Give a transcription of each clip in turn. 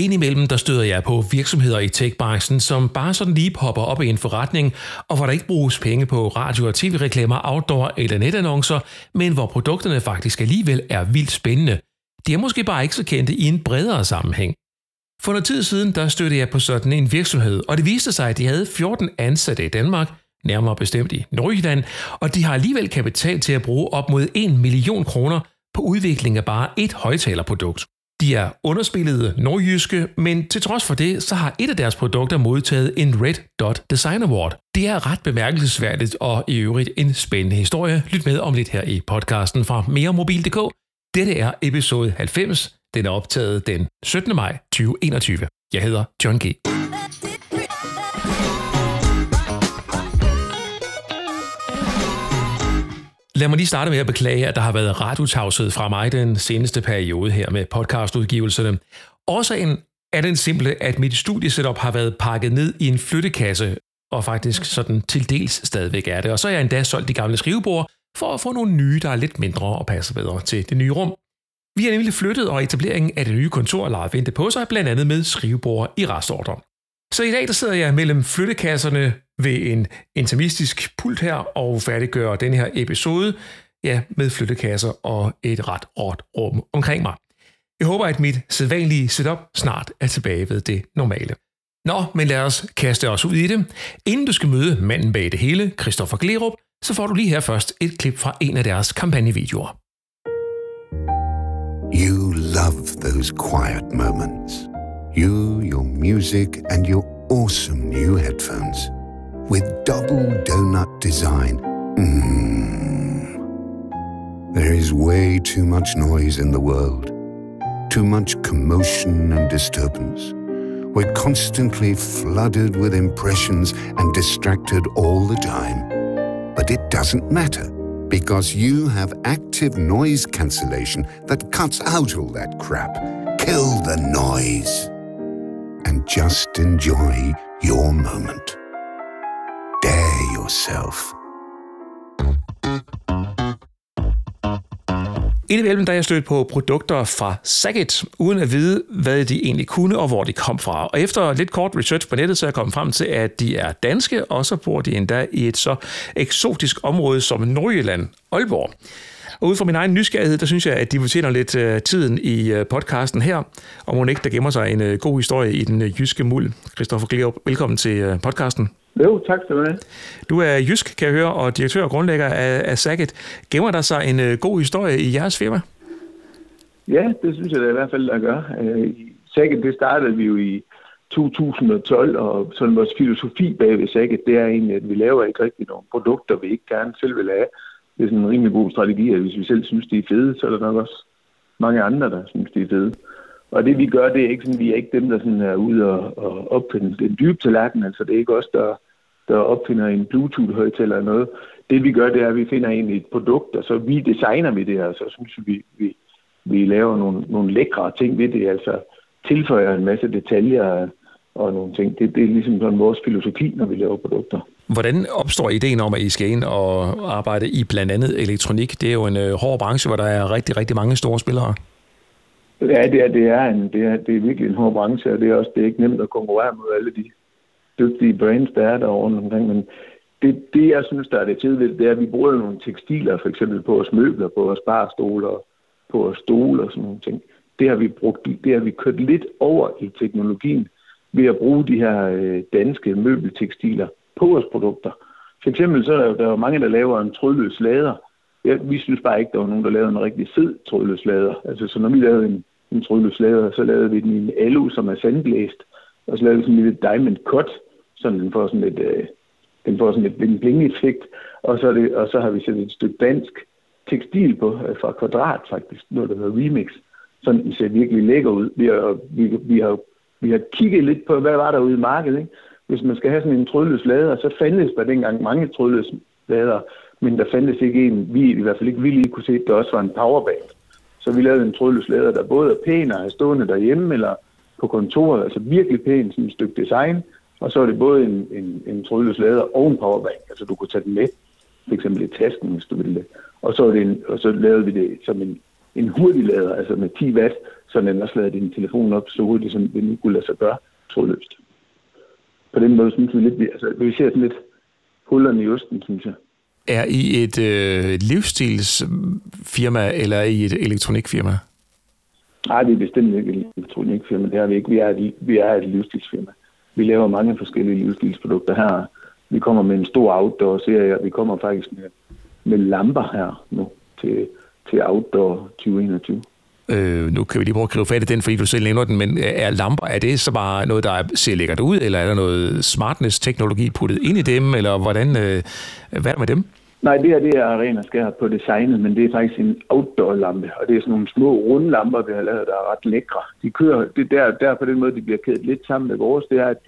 Indimellem der støder jeg på virksomheder i techbranchen, som bare sådan lige popper op i en forretning, og hvor der ikke bruges penge på radio- og tv-reklamer, outdoor eller netannoncer, men hvor produkterne faktisk alligevel er vildt spændende. De er måske bare ikke så kendte i en bredere sammenhæng. For noget tid siden der stødte jeg på sådan en virksomhed, og det viste sig, at de havde 14 ansatte i Danmark, nærmere bestemt i Nordjylland, og de har alligevel kapital til at bruge op mod 1 million kroner på udvikling af bare et højtalerprodukt. De er underspillede nordjyske, men til trods for det, så har et af deres produkter modtaget en Red Dot Design Award. Det er ret bemærkelsesværdigt og i øvrigt en spændende historie. Lyt med om lidt her i podcasten fra meremobil.dk. Dette er episode 90. Den er optaget den 17. maj 2021. Jeg hedder John G. Lad mig lige starte med at beklage, at der har været radiotavshed fra mig den seneste periode her med podcastudgivelserne. Årsagen er den simple, at mit studiesetup har været pakket ned i en flyttekasse, og faktisk sådan til dels stadigvæk er det. Og så har jeg endda solgt de gamle skrivebord for at få nogle nye, der er lidt mindre og passer bedre til det nye rum. Vi har nemlig flyttet, og etableringen af det nye kontor lader vente på sig, blandt andet med skrivebord i restordre. Så i dag der sidder jeg mellem flyttekasserne ved en intimistisk pult her og færdiggør den her episode med flyttekasser og et ret råt rum omkring mig. Jeg håber, at mit sædvanlige setup snart er tilbage ved det normale. Nå, men lad os kaste os ud i det. Inden du skal møde manden bag det hele, Christoffer Glerup, så får du lige her først et klip fra en af deres kampagnevideoer. You love those quiet moments. You, your music and your awesome new headphones. With double donut design. There is way too much noise in the world. Too much commotion and disturbance. We're constantly flooded with impressions and distracted all the time. But it doesn't matter, because you have active noise cancellation that cuts out all that crap. Kill the noise. And just enjoy your moment. Dare yourself. Indimellem, da jeg stødte på produkter fra SACKit, uden at vide, hvad de egentlig kunne og hvor de kom fra. Og efter lidt kort research på nettet, så er jeg kommet frem til, at de er danske, og så bor de endda i et så eksotisk område som Nordjylland, Aalborg. Og ud fra min egen nysgerrighed, der synes jeg, at de fortjener lidt tiden i podcasten her. Og mon ikke, der gemmer sig en god historie i den jyske muld. Christoffer Glerup, velkommen til podcasten. Jo, tak skal du have. Du er jysk, kan jeg høre, og direktør og grundlægger af SACKit. Gemmer der sig en god historie i jeres firma? Ja, det synes jeg da i hvert fald, der gør. SACKit, det startede vi jo i 2012, og sådan vores filosofi bag ved SACKit, det er egentlig, at vi laver ikke rigtig nogle produkter, vi ikke gerne selv vil have. Det er sådan en rimelig god strategi, at hvis vi selv synes, de er fede, så er der nok også mange andre, der synes, de er fede. Og det vi gør, det er ikke sådan, vi er ikke dem, der sådan er ude og opfinde den dybe tallerken. Altså det er ikke os, der opfinder en Bluetooth-højtaler eller noget. Det vi gør, det er, at vi finder egentlig et produkt, og så vi designer vi det her, og så synes vi laver nogle lækre ting ved det. Altså tilføjer en masse detaljer og nogle ting. Det er ligesom sådan vores filosofi, når vi laver produkter. Hvordan opstår ideen om, at I skal ind og arbejde i blandt andet elektronik? Det er jo en hård branche, hvor der er rigtig, rigtig mange store spillere. Ja, det er virkelig en hård branche, og det er ikke nemt at konkurrere mod alle de dygtige brands, der er der rundt omkring. Men det jeg synes, der er det tidligt, det er, at vi bruger nogle tekstiler, for eksempel på os møbler, på os barstoler, på os stole og sådan nogle ting. Det har vi kørt lidt over i teknologien ved at bruge de her danske møbeltekstiler på vores produkter. For eksempel så er der jo mange, der laver en trådløs lader. Vi synes bare ikke, der var nogen, der lavede en rigtig fed trådløs lader. Altså, så når vi lavede en trådløs lader, så lavede vi den i en alu, som er sandblæst, og så lavede vi sådan en lille diamond cut, så den får sådan et bling-bling-effekt, og så har vi sat et stykke dansk tekstil på, fra Kvadrat faktisk, noget, der hedder Remix, sådan den ser virkelig lækker ud. Vi har kigget lidt på, hvad var der ude i markedet, ikke? Hvis man skal have sådan en trådløs lader, så fandtes der dengang mange trådløse lader, men der fandtes ikke en, vi i hvert fald ikke ville kunne se, at der også var en powerbank. Så vi lavede en trådløs lader, der både er pæn og er stående derhjemme eller på kontoret, altså virkelig pæn som et stykke design, og så er det både en trådløs lader og en powerbank, altså du kunne tage den med, f.eks. i tasken, hvis du ville det. Og så lavede vi det som en en hurtig lader, altså med 10 watt, så den også lader din telefon op så hurtigt, som det nu kunne lade sig gøre, trådløst. På den måde synes vi lidt, altså vi ser sådan lidt hullerne i osten, synes jeg. Er I et livsstilsfirma, eller er I et elektronikfirma? Nej, det er bestemt ikke et elektronikfirma, det er vi ikke. Vi er et livsstilsfirma. Vi laver mange forskellige livsstilsprodukter her. Vi kommer med en stor outdoor-serie, og vi kommer faktisk med lamper her nu til outdoor 2021. Nu kan vi lige prøve at gribe fat i den, fordi du selv nævner den, men er lamper, er det så bare noget, der ser lækkert ud, eller er der noget smartness-teknologi puttet ind i dem, eller hvordan, hvad er med dem? Nej, det er ren og skær på designet, men det er faktisk en outdoor-lampe, og det er sådan nogle små runde lamper, vi har lavet, der er ret lækre. De kører, det der på den måde, de bliver kædet lidt sammen med vores, det er, at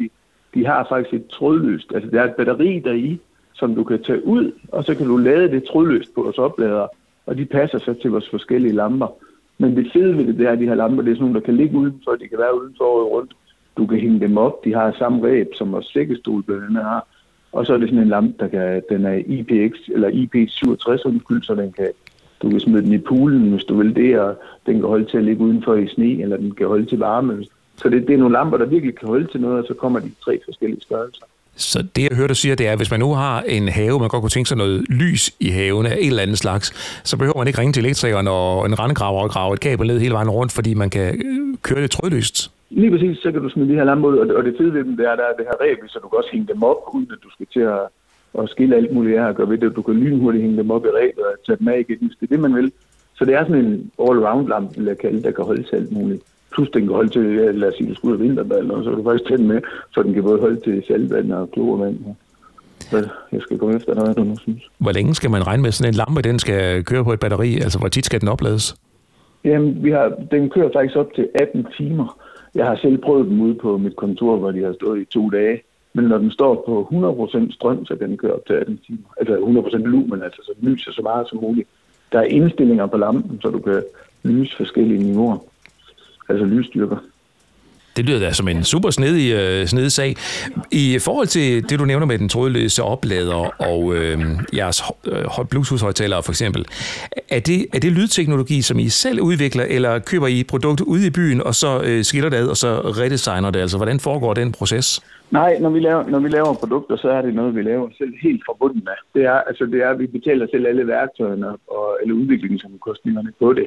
de har faktisk et trådløst, altså der er et batteri deri, som du kan tage ud, og så kan du lade det trådløst på vores oplader, og de passer så til vores forskellige lamper. Men det fede ved det, det er, at de her lamper, det er sådan nogle, der kan ligge udenfor, de kan være udenfor og rundt. Du kan hænge dem op, de har samme ræb, som vores sækkestol blandt andet har. Og så er det sådan en lampe, den er IPX, eller IP67, så du kan smide den i poolen, hvis du vil det, og den kan holde til at ligge udenfor i sne, eller den kan holde til varme. Så det er nogle lamper, der virkelig kan holde til noget, og så kommer de 3 forskellige størrelser. Så det, jeg hører dig sige, det er, at hvis man nu har en have, man godt kunne tænke sig noget lys i haven af en eller anden slags, så behøver man ikke ringe til elektrikeren og en rendegraver og grave et kabel ned hele vejen rundt, fordi man kan køre det trådløst. Lige præcis, så kan du smide de her lamper ud, og det fede ved dem, det er, at der er det her ræb, så du kan også hænge dem op, uden at du skal til at skille alt muligt her og gøre ved det. Du kan lynhurtigt hænge dem op i ræbet og tage dem af igen, hvis det er det, man vil. Så det er sådan en all-round lamp, vil jeg kalde, der kan holde til alt muligt. Plus den kan holde til, lad os sige, du skal ud af vinterbald, og så kan du faktisk tænde med, så den kan både holde til saltvand og klorevand. Så jeg skal komme efter noget, du nu synes. Hvor længe skal man regne med sådan en lampe, den skal køre på et batteri? Altså, hvor tit skal den oplades? Jamen, den kører faktisk op til 18 timer. Jeg har selv prøvet dem ude på mit kontor, hvor de har stået i 2 dage. Men når den står på 100% strøm, så kan den køre op til 18 timer. Altså 100% lumen, altså så den lyser så meget som muligt. Der er indstillinger på lampen, så du kan lyse forskellige niveauer. Altså lysstyrker. Det lyder da som en super snedig sag. I forhold til det, du nævner med den trådløse oplader og jeres Bluetooth-højttalere for eksempel, er det lydteknologi, som I selv udvikler, eller køber I produkter ude i byen, og så skiller det ad, og så redesigner det? Altså, hvordan foregår den proces? Nej, når vi laver produkter, så er det noget, vi laver selv helt fra bunden af. Det er, vi betaler selv alle værktøjerne og alle udviklingsomkostningerne på det.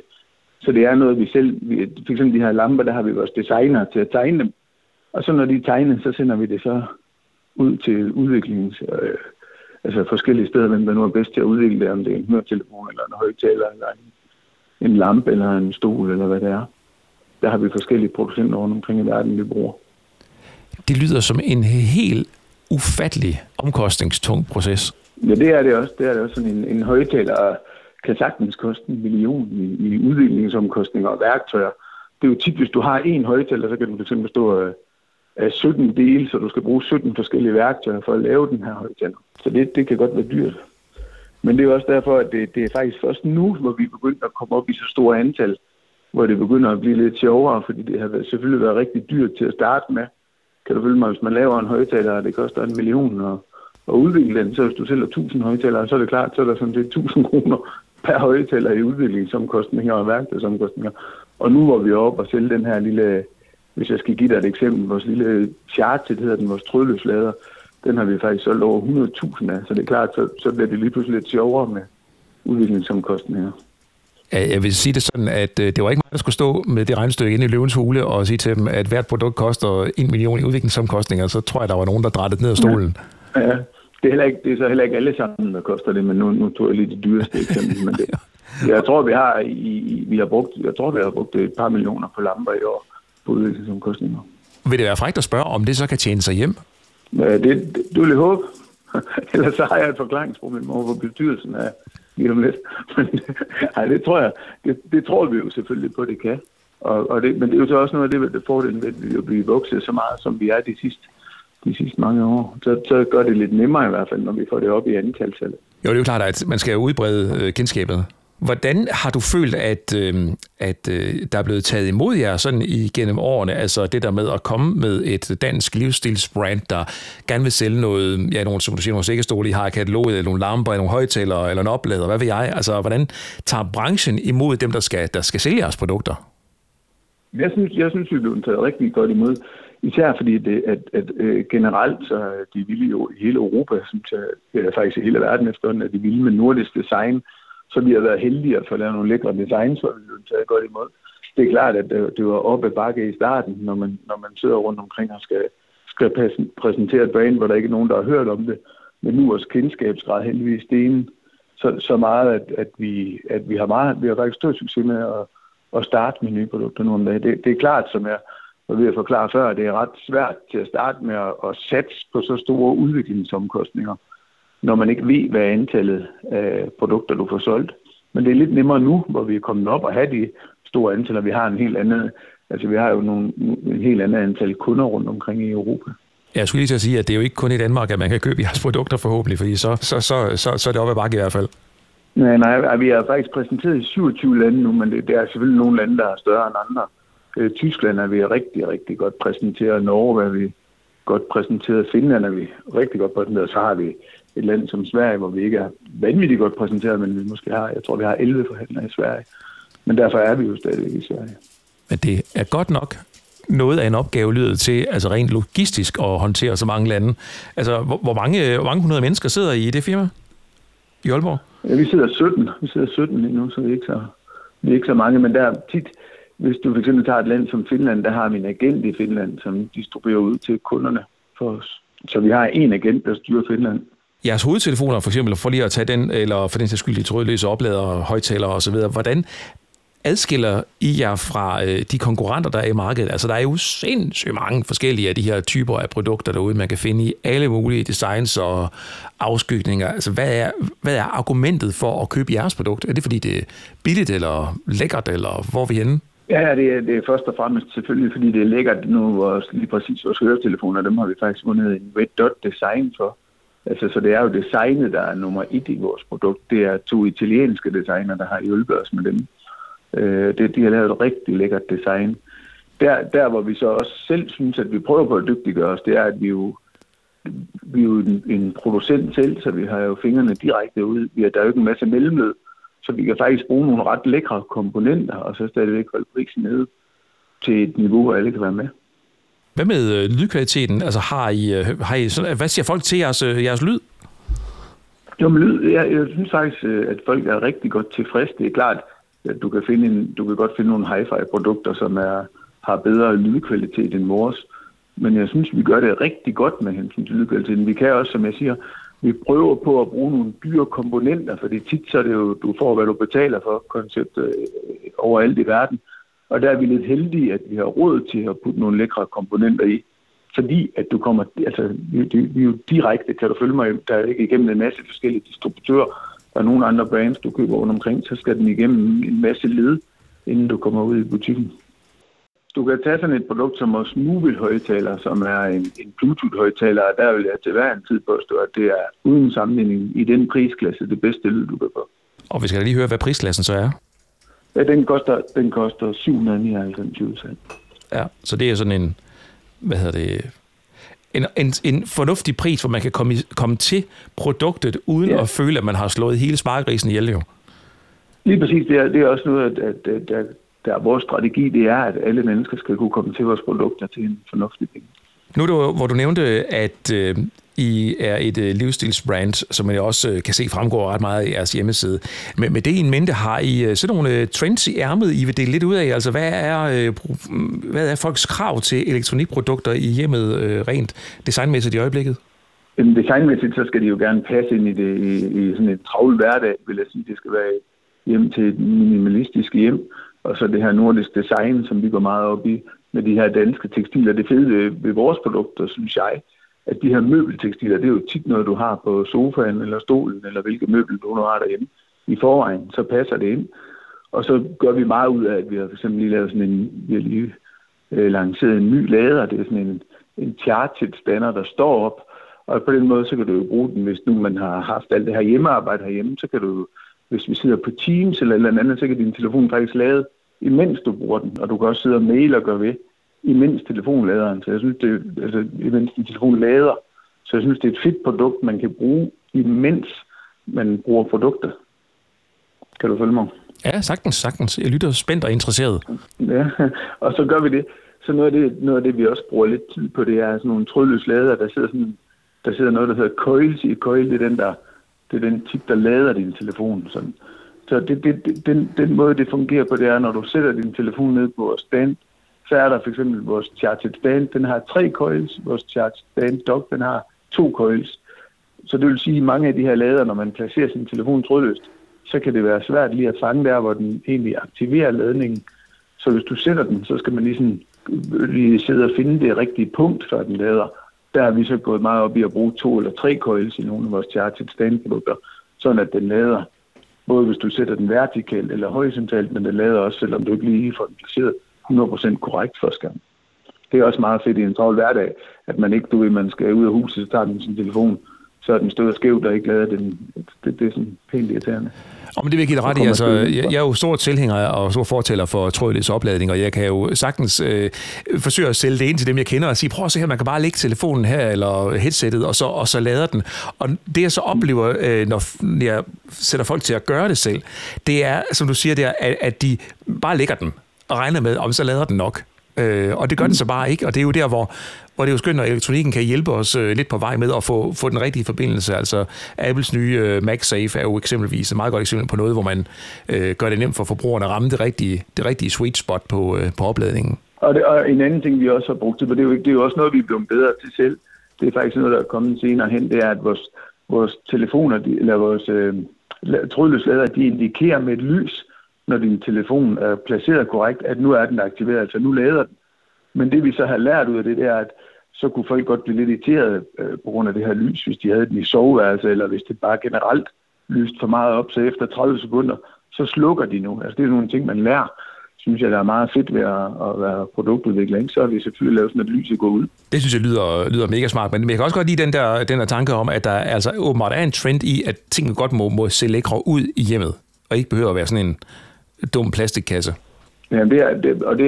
Så det er noget, vi selv... For eksempel de her lamper, der har vi vores designer til at tegne dem. Og så når de er tegnet, så sender vi det så ud til udviklings... altså forskellige steder, hvem der nu er bedst til at udvikle det. Om det er en høretelefon, eller en højttaler, eller en lampe, eller en stol, eller hvad det er. Der har vi forskellige producenter rundt omkring i verden, vi bruger. Det lyder som en helt ufattelig omkostningstung proces. Ja, det er det også. Det er det også sådan en højttaler... kan sagtens koste 1 million i udviklingsomkostninger og værktøjer. Det er jo tit, hvis du har en højtaler, så kan den fx bestå af 17 dele, så du skal bruge 17 forskellige værktøjer for at lave den her højtaler. Så det kan godt være dyrt. Men det er jo også derfor, at det er faktisk først nu, hvor vi begynder at komme op i så store antal, hvor det begynder at blive lidt sjovere, fordi det har selvfølgelig været rigtig dyrt til at starte med. Kan du følge mig, hvis man laver en højtaler, og det koster 1 million og udvikle den, så hvis du sælger 1000 højtalere, så er det klart, så er der sådan set 1000 kroner per højtaler i udviklingsomkostninger og værktøjsomkostninger. Og nu hvor vi er oppe og sælge den her lille, hvis jeg skal give dig et eksempel, vores lille chartet hedder den, vores trådløslader, den har vi faktisk solgt over 100.000 af, så det er klart, så bliver det lige pludselig lidt sjovere med udviklingsomkostninger. Jeg vil sige det sådan, at det var ikke mig, der skulle stå med det regnestykke inde i Løvens Hule og sige til dem, at hvert produkt koster 1 million i udviklingsomkostninger, så tror jeg, der var nogen, der drættede ned af stolen. Ja. Det er så heller ikke alle sammen, der koster det, men nu tog jeg lige det dyreste eksempel. Men jeg tror, vi har brugt et par millioner på lamper i år på udviklingsomkostninger. Vil det være frækt at spørge, om det så kan tjene sig hjem? Ja, det du vil håbe. Ellers så har jeg et forklaringsproblem over betydningen af lige om lidt. Men nej, det tror jeg. Det tror vi jo selvfølgelig på, det kan. Men det er jo så også noget af det, der fordelen ved, at vi jo bliver vokset så meget, som vi er de sidste mange år. Så gør det lidt nemmere i hvert fald, når vi får det op i antallet. Jo, det er jo klart, at man skal udbrede kendskabet. Hvordan har du følt, at, at der er blevet taget imod jer sådan igennem årene, altså det der med at komme med et dansk livsstilsbrand, der gerne vil sælge noget, ja, nogle, som du siger, nogle sækkestole, I har i kataloget, eller nogle lamper, eller nogle højttalere, eller en oplader, hvad ved jeg? Altså, hvordan tager branchen imod dem, der skal sælge jeres produkter? Jeg synes, vi blev taget rigtig godt imod. Især fordi, at generelt så er de vilde jo i hele Europa, synes jeg, eller faktisk i hele verden efterhånden, at de vilde med nordisk design, så vi har været heldige at få lavet nogle lækre designs, så vi blev taget godt imod. Det er klart, at det var oppe ad bakke i starten, når man sidder rundt omkring og skal præsentere et brand, hvor der ikke er nogen, der har hørt om det. Men nu er vores kendskabsgrad heldigvis stenen så meget, at vi har faktisk stor succes med at starte med nye produkter nu om dagen. Det er klart, som jeg var ved at forklare før, at det er ret svært til at starte med at satse på så store udviklingsomkostninger, når man ikke ved, hvad antallet af produkter, du får solgt. Men det er lidt nemmere nu, hvor vi er kommet op og har de store antaller. Vi har en helt andet antal kunder rundt omkring i Europa. Jeg skulle lige til at sige, at det er jo ikke kun i Danmark, at man kan købe jeres produkter forhåbentlig, fordi så er det op ad bakke i hvert fald. Nej, vi er faktisk præsenteret i 27 lande nu, men det er selvfølgelig nogle lande, der er større end andre. Tyskland er vi rigtig, rigtig godt præsenteret. Norge er vi godt præsenteret. Finland er vi rigtig godt præsenteret. Så har vi et land som Sverige, hvor vi ikke er vanvittigt godt præsenteret, men vi måske har, jeg tror, vi har 11 forhandlere i Sverige. Men derfor er vi jo stadig i Sverige. Men det er godt nok noget af en opgave lyder til, altså rent logistisk at håndtere så mange lande. Altså, hvor mange hundrede mennesker sidder I det firma? I Aalborg? Ja, vi sidder 17 endnu, så vi er ikke så mange, men der tit, hvis du fx tager et land som Finland, der har vi en agent i Finland, som distribuerer ud til kunderne for os. Så vi har en agent, der styrer Finland. Jeres hovedtelefoner for eksempel, for lige at tage den, eller for den sags skyld de trådløse opladere, højttalere osv., hvordan adskiller I jer fra de konkurrenter, der er i markedet? Altså, der er jo sindssygt mange forskellige af de her typer af produkter derude, man kan finde i alle mulige designs og afskygninger. Altså, hvad er argumentet for at købe jeres produkt? Er det, fordi det er billigt eller lækkert, eller hvor er vi henne? Ja, det er først og fremmest selvfølgelig, fordi det er lækkert nu, lige præcis vores høretelefoner, dem har vi faktisk vundet en Red Dot Design for. Altså, så det er jo designet, der er nummer 1 i vores produkt. Det er 2 italienske designer, der har hjulpet os med dem. De har lavet et rigtig lækkert design. Der, hvor vi så også selv synes, at vi prøver på at dygtiggøre os, det er, at vi er jo en producent selv, så vi har jo fingrene direkte ud. Der er jo ikke en masse mellemled, så vi kan faktisk bruge nogle ret lækre komponenter, og så stadigvæk holde prisen nede til et niveau, hvor alle kan være med. Hvad med lydkvaliteten? Altså, har I hvad siger folk til jeres lyd? Jo, men lyd, jeg synes faktisk, at folk er rigtig godt tilfredse. Det er klart, at du kan godt finde nogle hi-fi-produkter, som har bedre lydkvalitet end vores. Men jeg synes, vi gør det rigtig godt med hensyn til lydkvaliteten. Vi kan også, som jeg siger, vi prøver på at bruge nogle dyre komponenter, fordi tit så er det jo, du får, hvad du betaler for, konceptet overalt i verden. Og der er vi lidt heldige, at vi har råd til at putte nogle lækre komponenter i. Fordi at du kommer, altså vi jo direkte, kan du følge mig, der er ikke igennem en masse forskellige distributører, og nogle andre brands, du køber rundt omkring, så skal den igennem en masse led, inden du kommer ud i butikken. Du kan tage sådan et produkt som vores Mobil-højtaler, som er en Bluetooth-højtaler, og der vil jeg til hver en tid påstå, at det er uden sammenligning i den prisklasse det bedste lyd, du kan få. Og vi skal lige høre, hvad prisklassen så er. Ja, den koster 799 €. Ja, så det er sådan en, en fornuftig pris, hvor man kan komme til produktet, uden at føle, at man har slået hele sparegrisen ihjel jo. Lige præcis, det er også noget, at vores strategi, det er, at alle mennesker skal kunne komme til vores produkter til en fornuftig penge. Nu hvor du nævnte, at I er et livsstilsbrand, som man også kan se fremgår ret meget i jeres hjemmeside. Men med det i mente, har I sådan nogle trends i ærmet, I vil dele lidt ud af? Altså, hvad er folks krav til elektronikprodukter i hjemmet rent designmæssigt i øjeblikket? Designmæssigt, så skal de jo gerne passe ind i det i sådan en travl hverdag, vil jeg sige. Det skal være hjem til et minimalistisk hjem, og så det her nordisk design, som vi går meget op i, med de her danske tekstiler. Det fede ved vores produkter, synes jeg, at de her møbeltekstiler, det er jo tit noget, du har på sofaen eller stolen, eller hvilke møbel du nu har derhjemme i forvejen, så passer det ind. Og så gør vi meget ud af, at vi har fx lige lavet sådan en, vi har lige lanceret en ny lader, det er sådan en charted stander, der står op, og på den måde, så kan du jo bruge den, hvis nu man har haft alt det her hjemmearbejde herhjemme, så kan du, hvis vi sidder på Teams eller andet, så kan din telefon faktisk lade imens du bruger den, og du kan også sidde og mail og gøre ved, imens telefonladeren. Så jeg synes, imens din telefon lader. Så jeg synes, det er et fedt produkt, man kan bruge, imens man bruger produktet. Kan du følge mig? Ja, sagtens. Jeg lytter spændt og interesseret. Ja, og så gør vi det. Så noget af det, vi også bruger lidt tid på, det er sådan nogle trådløse lader, der sidder noget, der hedder coils i. Coil, det er den tip, der lader din telefon. Sådan. Så den måde, det fungerer på, det er, når du sætter din telefon ned på stand, så er der for eksempel vores Charge Stand, den har 3 coils, vores Charge Stand Dock, den har 2 coils. Så det vil sige, at mange af de her lader, når man placerer sin telefon trådløst, så kan det være svært lige at fange der, hvor den egentlig aktiverer ladningen. Så hvis du sætter den, så skal man lige sidde og finde det rigtige punkt, før den lader. Der har vi så gået meget op i at bruge 2 eller 3 coils i nogle af vores Charge Stand produkter, sådan at den lader. Både hvis du sætter den vertikalt eller horisontalt, men den lader også, selvom du ikke lige får den placeret 100% korrekt første gang. Det er også meget fedt i en travl hverdag, at man ikke, man skal ud af huset, så tager den sin telefon, så er den støder skævt og ikke lader den. Det er sådan pænt irriterende. Og men det vil jeg give dig ret i. Altså, jeg er jo stor tilhænger og stor fortæller for trådløs opladning, og jeg kan jo sagtens forsøge at sælge det ind til dem, jeg kender, og sige, prøv at se her, man kan bare lægge telefonen her, eller headsettet, og så lader den. Og det, jeg så oplever, når jeg sætter folk til at gøre det selv, det er, som du siger, det er, at de bare lægger den og regner med, om så lader den nok. Og det gør den så bare ikke, og det er jo der, hvor det er jo skønt, når elektronikken kan hjælpe os lidt på vej med at få den rigtige forbindelse. Altså Apples nye MagSafe er jo eksempelvis et meget godt eksempel på noget, hvor man gør det nemt for forbrugerne at ramme det rigtige sweet spot på opladningen. Og en anden ting, vi også har brugt til, for det er jo også noget, vi er blevet bedre til selv. Det er faktisk noget, der er kommet senere hen, det er, at vores telefoner, eller vores trådløse lader, de indikerer med et lys, når din telefon er placeret korrekt, at nu er den aktiveret, altså nu lader den. Men det vi så har lært ud af det, er, at så kunne folk godt blive lidt irriterede på grund af det her lys, hvis de havde den i soveværelse, eller hvis det bare generelt lyste for meget op, så efter 30 sekunder, så slukker de nu. Altså det er nogle ting, man lærer, synes jeg, der er meget fedt ved at være produktudvikler. Så har vi selvfølgelig lavet sådan, at lyset går ud. Det synes jeg lyder mega smart, men jeg kan også godt lide den der tanke om, at der altså åbenbart er en trend i, at tingene godt må se lækre ud i hjemmet, og ikke behøver at være sådan en dum plastikkasse. Ja, det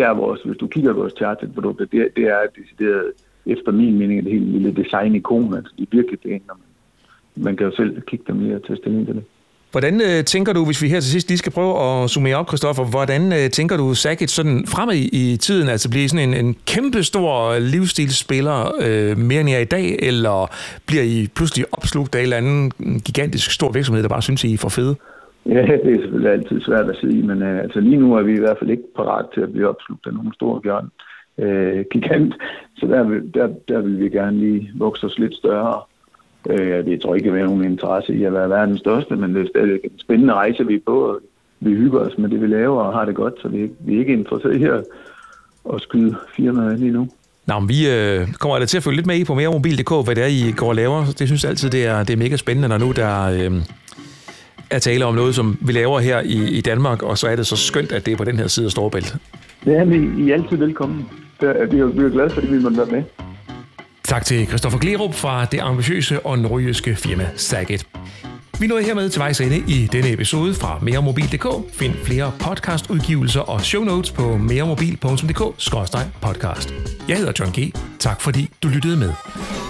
er vores, hvis du kigger på vores charterprodukter, det er decideret, efter min mening, et helt lille design-ikon, altså de er virkelig pæne, og man kan jo selv kigge dem lige og tage stilling til det. Hvordan tænker du, hvis vi her til sidst lige skal prøve at summere op, Christoffer, hvordan tænker du SACKit sådan fremad i tiden, altså bliver sådan en kæmpestor livsstilsspiller mere end I er i dag, eller bliver I pludselig opslugt af en eller anden gigantisk stor virksomhed, der bare synes, I er for fede? Ja, det er selvfølgelig altid svært at sige, men altså lige nu er vi i hvert fald ikke parat til at blive opslugt af nogen store gigant, så der vil vi gerne lige vokse os lidt større. Jeg tror ikke, at vi har nogen interesse i at være verdens største, men det er stadig en spændende rejse, vi er på, og vi hygger os med det, vi laver, og har det godt, så vi er ikke interesseret i at skyde firmaet lige nu. Nå, men vi kommer da til at følge lidt med i på meremobil.dk, hvad det er, I går og laver. Det synes jeg altid, det er mega spændende, når nu der at tale om noget, som vi laver her i Danmark, og så er det så skønt, at det er på den her side af Storebælt. Ja, men I er altid velkommen. Vi er glade for, at vi måtte være med. Tak til Christoffer Glerup fra det ambitiøse og nordjyske firma SACKit. Vi nåede hermed til vejs ende i denne episode fra meremobil.dk. Find flere podcastudgivelser og show notes på meremobil.dk/podcast. Jeg hedder John G. Tak fordi du lyttede med.